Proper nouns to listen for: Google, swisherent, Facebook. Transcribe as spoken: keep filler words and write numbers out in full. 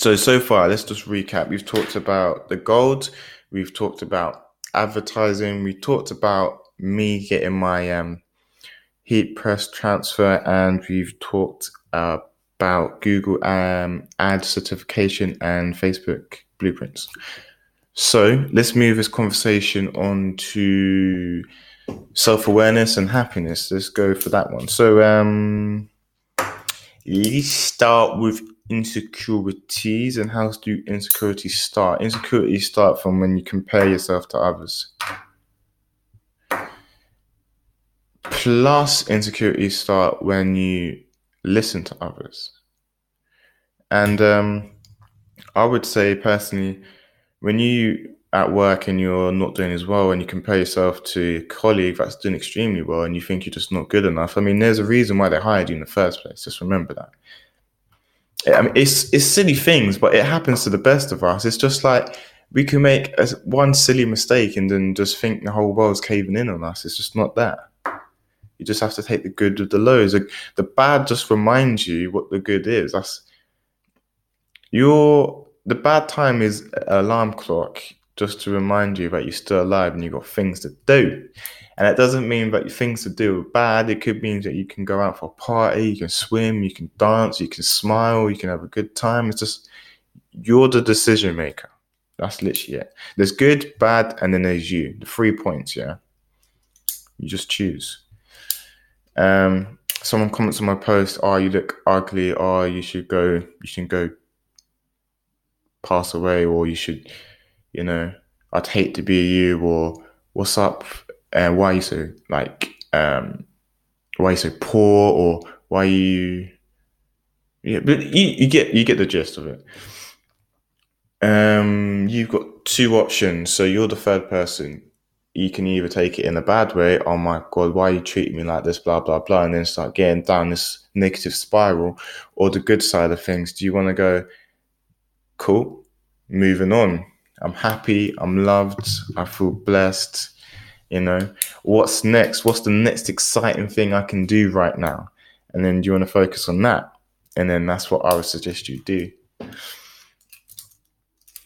So, so far, let's just recap. We've talked about the gold. We've talked about advertising. We talked about me getting my um, heat press transfer, and we've talked uh, about Google um, ad certification and Facebook blueprints. So let's move this conversation on to self-awareness and happiness. Let's go for that one. So um, let's start with insecurities. And how do insecurities start? Insecurities start from when you compare yourself to others. Plus, insecurities start when you listen to others. And um, I would say personally, when you at work and you're not doing as well and you compare yourself to a colleague that's doing extremely well and you think you're just not good enough, I mean, there's a reason why they hired you in the first place. Just remember that. I mean, it's it's silly things, but it happens to the best of us. It's just like we can make a, one silly mistake and then just think the whole world's caving in on us. It's just not that. You just have to take the good with the lows. Like, the bad just reminds you what the good is. That's your the bad time is an alarm clock just to remind you that you're still alive and you've got things to do. And it doesn't mean that things to do are bad. It could mean that you can go out for a party, you can swim, you can dance, you can smile, you can have a good time. It's just, you're the decision maker. That's literally it. There's good, bad, and then there's you. The three points, yeah? You just choose. Um, someone comments on my post, oh, you look ugly, oh, you should go, you should go pass away, or you should, you know, I'd hate to be you, or what's up? And uh, why are you so like um why are you so poor, or why are you yeah but you, you get you get the gist of it. Um you've got two options, so you're the third person. You can either take it in a bad way, oh my god, why are you treating me like this, blah blah blah, and then start getting down this negative spiral, or the good side of things. Do you want to go, cool, moving on, I'm happy, I'm loved, I feel blessed. You know, what's next? What's the next exciting thing I can do right now? And then do you want to focus on that? And then that's what I would suggest you do.